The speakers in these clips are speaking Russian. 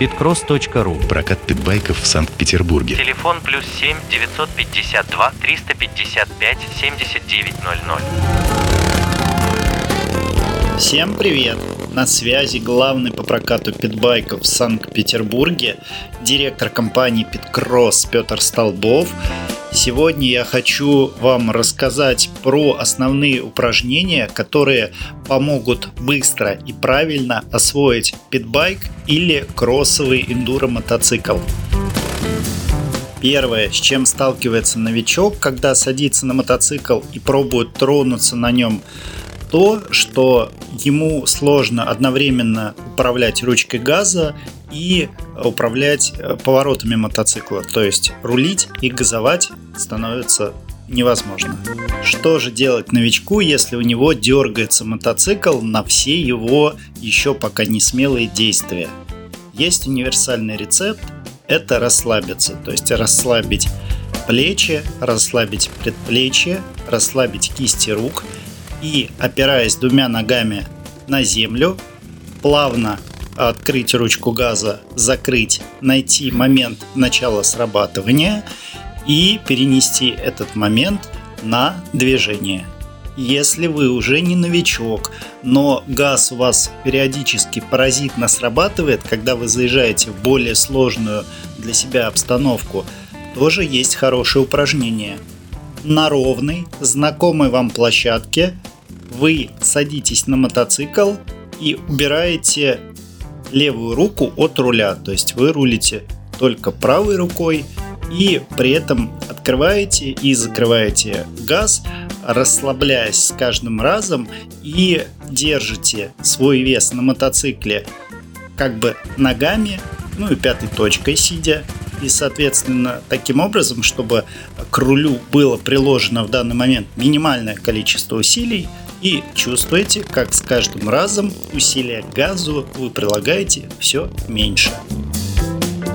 pitcross.ru. Прокат питбайков в Санкт-Петербурге. Телефон +7 952 355 79 00. Всем привет! На связи главный по прокату питбайков в Санкт-Петербурге, директор компании Pitcross Петр Столбов. Сегодня я хочу вам рассказать про основные упражнения, которые помогут быстро и правильно освоить питбайк или кроссовый эндуро-мотоцикл. Первое, с чем сталкивается новичок, когда садится на мотоцикл и пробует тронуться на нем, то, что ему сложно одновременно управлять ручкой газа и управлять поворотами мотоцикла, то есть рулить и газовать становится невозможно. Что же делать новичку, если у него дергается мотоцикл на все его еще пока не смелые действия? Есть универсальный рецепт – это расслабиться, то есть расслабить плечи, расслабить предплечье, расслабить кисти рук и, опираясь двумя ногами на землю, плавно открыть ручку газа, закрыть, найти момент начала срабатывания и перенести этот момент на движение. Если вы уже не новичок, но газ у вас периодически паразитно срабатывает, когда вы заезжаете в более сложную для себя обстановку, тоже есть хорошее упражнение. На ровной, знакомой вам площадке вы садитесь на мотоцикл и убираете левую руку от руля, то есть вы рулите только правой рукой и при этом открываете и закрываете газ, расслабляясь с каждым разом, и держите свой вес на мотоцикле как бы ногами, ну и пятой точкой сидя. И, соответственно, таким образом, чтобы к рулю было приложено в данный момент минимальное количество усилий, и чувствуете, как с каждым разом усилия к газу вы прилагаете все меньше.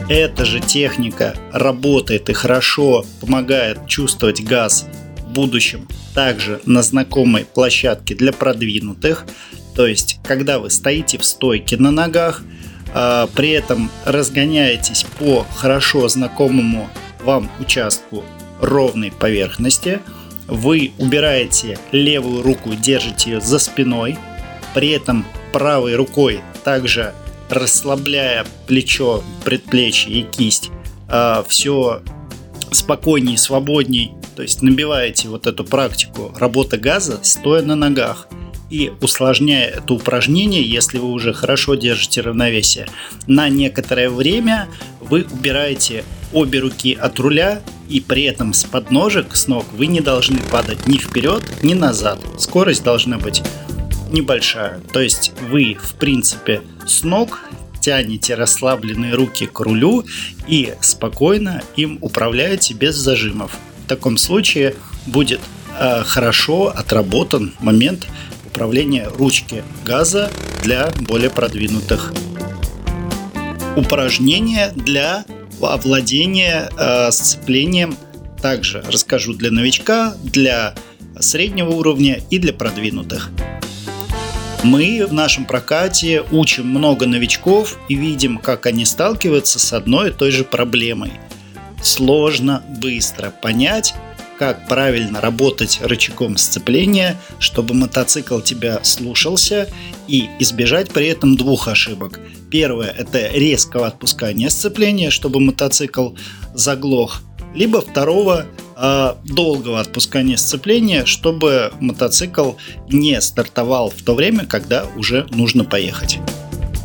Эта же техника работает и хорошо помогает чувствовать газ в будущем также на знакомой площадке для продвинутых, то есть когда вы стоите в стойке на ногах, при этом разгоняетесь по хорошо знакомому вам участку ровной поверхности, вы убираете левую руку, держите ее за спиной, при этом правой рукой, также расслабляя плечо, предплечье и кисть, все спокойнее, свободней, то есть набиваете вот эту практику работы газа, стоя на ногах. И усложняя это упражнение, если вы уже хорошо держите равновесие, на некоторое время вы убираете обе руки от руля, и при этом с подножек, с ног вы не должны падать ни вперед, ни назад. Скорость должна быть небольшая. То есть вы, в принципе, с ног тянете расслабленные руки к рулю и спокойно им управляете без зажимов. В таком случае будет хорошо отработан момент управления ручки газа для более продвинутых. Упражнения для овладения сцеплением также расскажу для новичка, для среднего уровня и для продвинутых. Мы в нашем прокате учим много новичков и видим, как они сталкиваются с одной и той же проблемой. Сложно быстро понять, как правильно работать рычагом сцепления, чтобы мотоцикл тебя слушался, и избежать при этом двух ошибок. Первое – это резкого отпускания сцепления, чтобы мотоцикл заглох. Либо второго – долгого отпускания сцепления, чтобы мотоцикл не стартовал в то время, когда уже нужно поехать.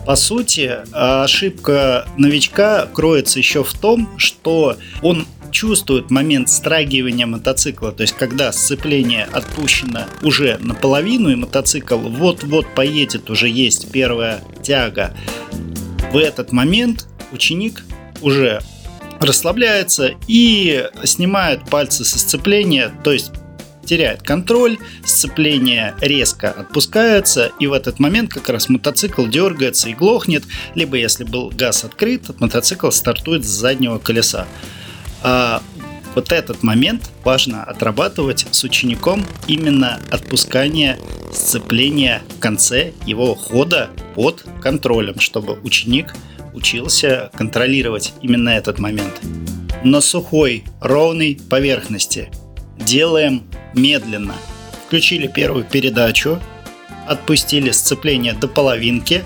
По сути, ошибка новичка кроется еще в том, что он чувствует момент страгивания мотоцикла, то есть когда сцепление отпущено уже наполовину и мотоцикл вот-вот поедет, уже есть первая тяга. В этот момент ученик уже расслабляется и снимает пальцы со сцепления, то есть теряет контроль, сцепление резко отпускается, и в этот момент как раз мотоцикл дергается и глохнет, либо если был газ открыт, мотоцикл стартует с заднего колеса. Вот этот момент важно отрабатывать с учеником, именно отпускание сцепления в конце его хода под контролем, чтобы ученик учился контролировать именно этот момент. На сухой, ровной поверхности делаем медленно. Включили первую передачу, отпустили сцепление до половинки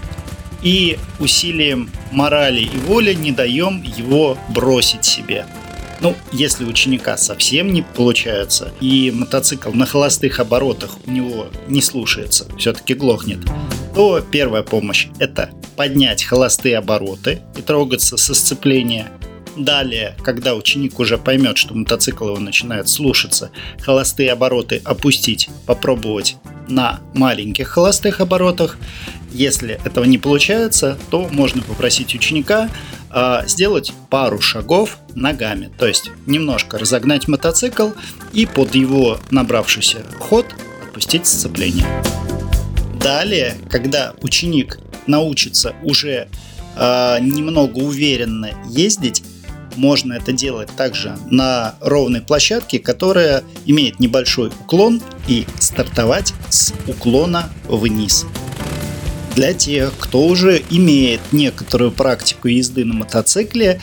и усилием морали и воли не даем его бросить себе. Если у ученика совсем не получается и мотоцикл на холостых оборотах у него не слушается, все-таки глохнет, то первая помощь – это поднять холостые обороты и трогаться со сцепления. Далее, когда ученик уже поймет, что мотоцикл его начинает слушаться, холостые обороты опустить, попробовать на маленьких холостых оборотах. Если этого не получается, то можно попросить ученика сделать пару шагов ногами, то есть немножко разогнать мотоцикл и под его набравшийся ход отпустить сцепление. Далее, когда ученик научится уже немного уверенно ездить, можно это делать также на ровной площадке, которая имеет небольшой уклон, и стартовать с уклона вниз. Для тех, кто уже имеет некоторую практику езды на мотоцикле,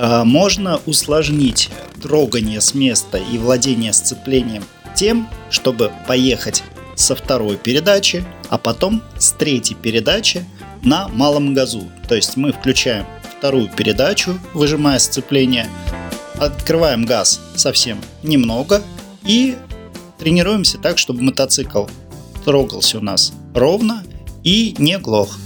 можно усложнить трогание с места и владение сцеплением тем, чтобы поехать со второй передачи, а потом с третьей передачи на малом газу. То есть мы включаем вторую передачу, выжимая сцепление, открываем газ совсем немного и тренируемся так, чтобы мотоцикл трогался у нас ровно и не глох.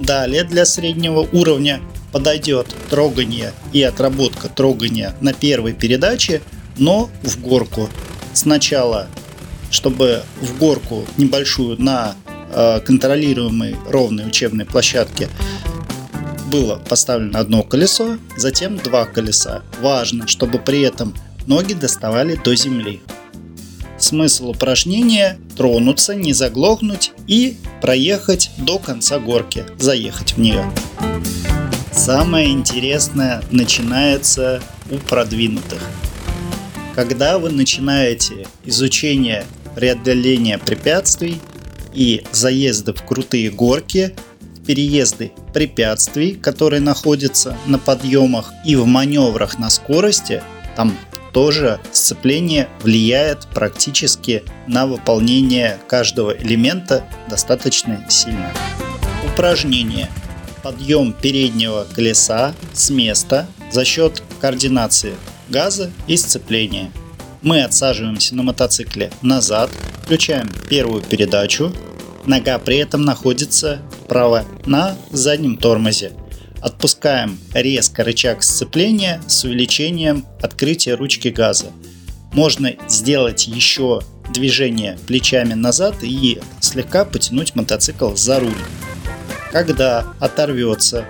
Далее для среднего уровня подойдет трогание и отработка трогания на первой передаче, но в горку. Сначала, чтобы в горку небольшую на контролируемой ровной учебной площадке было поставлено одно колесо, затем два колеса. Важно, чтобы при этом ноги доставали до земли. Смысл упражнения – тронуться, не заглохнуть и проехать до конца горки, заехать в нее. Самое интересное начинается у продвинутых. Когда вы начинаете изучение преодоления препятствий и заезды в крутые горки, переезды препятствий, которые находятся на подъемах, и в маневрах на скорости, там тоже сцепление влияет практически на выполнение каждого элемента достаточно сильно. Упражнение. Подъем переднего колеса с места за счет координации газа и сцепления. Мы отсаживаемся на мотоцикле назад, включаем первую передачу, нога при этом находится вправо на заднем тормозе. Отпускаем резко рычаг сцепления с увеличением открытия ручки газа. Можно сделать еще движение плечами назад и слегка потянуть мотоцикл за руль. Когда оторвется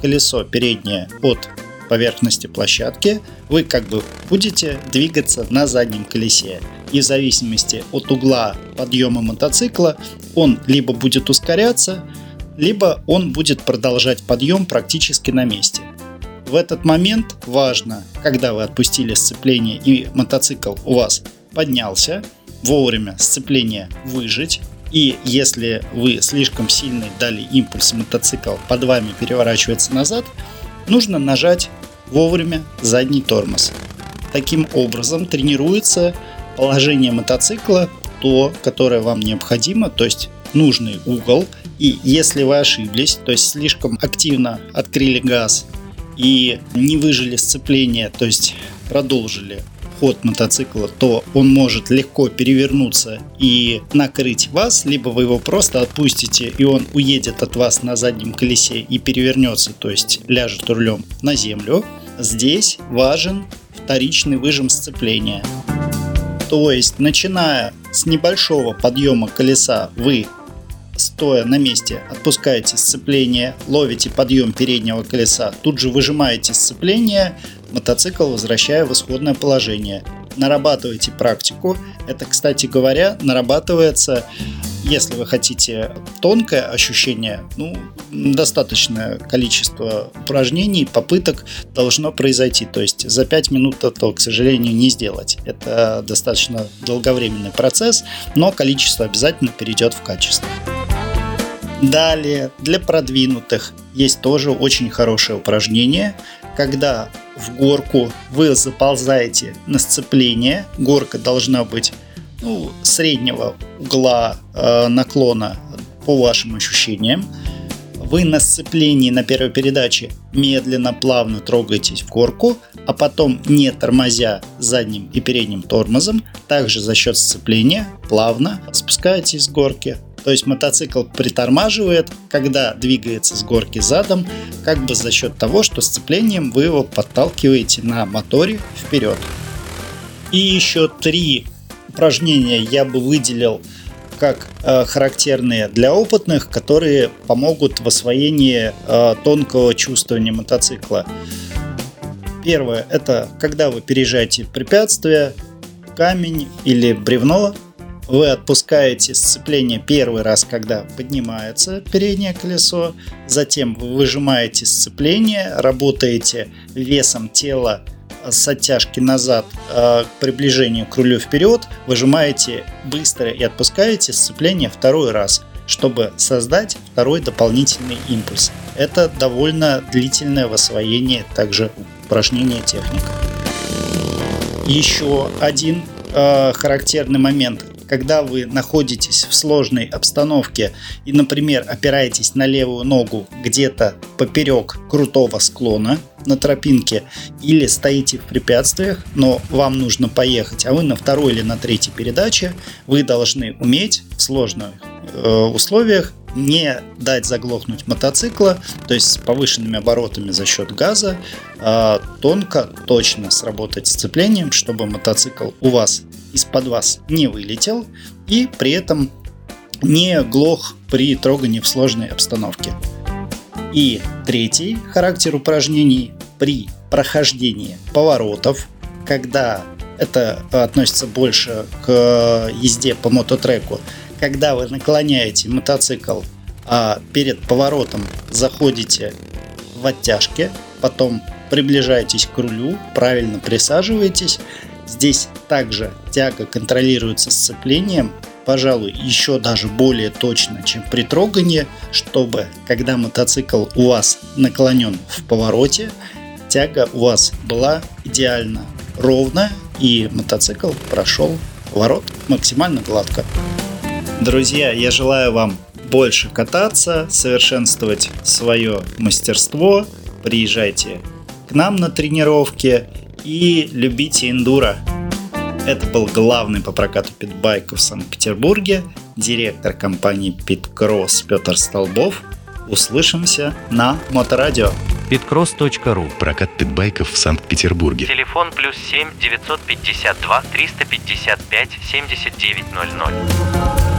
колесо переднее от поверхности площадки, вы как бы будете двигаться на заднем колесе. И в зависимости от угла подъема мотоцикла он либо будет ускоряться, либо он будет продолжать подъем практически на месте. В этот момент важно, когда вы отпустили сцепление и мотоцикл у вас поднялся, вовремя сцепление выжать. И если вы слишком сильно дали импульс, мотоцикл под вами переворачивается назад, нужно нажать вовремя задний тормоз. Таким образом тренируется положение мотоцикла, то, которое вам необходимо, то есть нужный угол. И если вы ошиблись, то есть слишком активно открыли газ и не выжали сцепление, то есть продолжили ход мотоцикла, то он может легко перевернуться и накрыть вас, либо вы его просто отпустите, и он уедет от вас на заднем колесе и перевернется, то есть ляжет рулем на землю. Здесь важен вторичный выжим сцепления. То есть, начиная с небольшого подъема колеса, вы, стоя на месте, отпускаете сцепление, ловите подъем переднего колеса, тут же выжимаете сцепление, мотоцикл возвращая в исходное положение. Нарабатываете практику. Это, кстати говоря, нарабатывается, если вы хотите тонкое ощущение, достаточное количество упражнений, попыток должно произойти. То есть за 5 минут это, к сожалению, не сделать. Это достаточно долговременный процесс, но количество обязательно перейдет в качество. Далее, для продвинутых есть тоже очень хорошее упражнение, когда в горку вы заползаете на сцепление. Горка должна быть среднего угла наклона по вашим ощущениям. Вы на сцеплении на первой передаче медленно, плавно трогаетесь в горку, а потом, не тормозя задним и передним тормозом, также за счет сцепления плавно спускаетесь с горки. То есть мотоцикл притормаживает, когда двигается с горки задом, как бы за счет того, что сцеплением вы его подталкиваете на моторе вперед. И еще три упражнения я бы выделил как характерные для опытных, которые помогут в освоении тонкого чувствования мотоцикла. Первое – это когда вы переезжаете препятствие, камень или бревно. Вы отпускаете сцепление первый раз, когда поднимается переднее колесо. Затем вы выжимаете сцепление, работаете весом тела с оттяжки назад к приближению к рулю вперед. Выжимаете быстро и отпускаете сцепление второй раз, чтобы создать второй дополнительный импульс. Это довольно длительное в освоении также упражнение техника. Еще один характерный момент. Когда вы находитесь в сложной обстановке и, например, опираетесь на левую ногу где-то поперек крутого склона на тропинке или стоите в препятствиях, но вам нужно поехать, а вы на второй или на третьей передаче, вы должны уметь в сложных условиях не дать заглохнуть мотоцикла, то есть с повышенными оборотами за счет газа, тонко, точно сработать сцеплением, чтобы мотоцикл у вас из-под вас не вылетел и при этом не глох при трогании в сложной обстановке. И третий характер упражнений при прохождении поворотов, когда это относится больше к езде по мототреку, когда вы наклоняете мотоцикл, а перед поворотом заходите в оттяжке, потом приближаетесь к рулю, правильно присаживаетесь. Здесь также тяга контролируется сцеплением, пожалуй, еще даже более точно, чем при трогании, чтобы, когда мотоцикл у вас наклонен в повороте, тяга у вас была идеально ровна и мотоцикл прошел поворот максимально гладко. Друзья, я желаю вам больше кататься, совершенствовать свое мастерство, приезжайте к нам на тренировки и любите эндуро. Это был главный по прокату питбайков в Санкт-Петербурге, директор компании Pitcross Петр Столбов. Услышимся на Моторадио. Pitcross.ru. Прокат питбайков в Санкт-Петербурге. Телефон +7 952 355 7900.